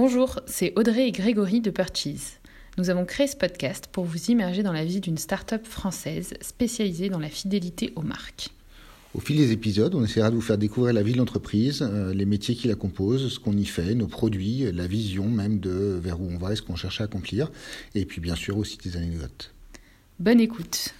Bonjour, c'est Audrey et Grégory de Purchese. Nous avons créé ce podcast pour vous immerger dans la vie d'une start-up française spécialisée dans la fidélité aux marques. Au fil des épisodes, on essaiera de vous faire découvrir la vie de l'entreprise, les métiers qui la composent, ce qu'on y fait, nos produits, la vision même de vers où on va et ce qu'on cherche à accomplir, et puis bien sûr aussi des anecdotes. Bonne écoute.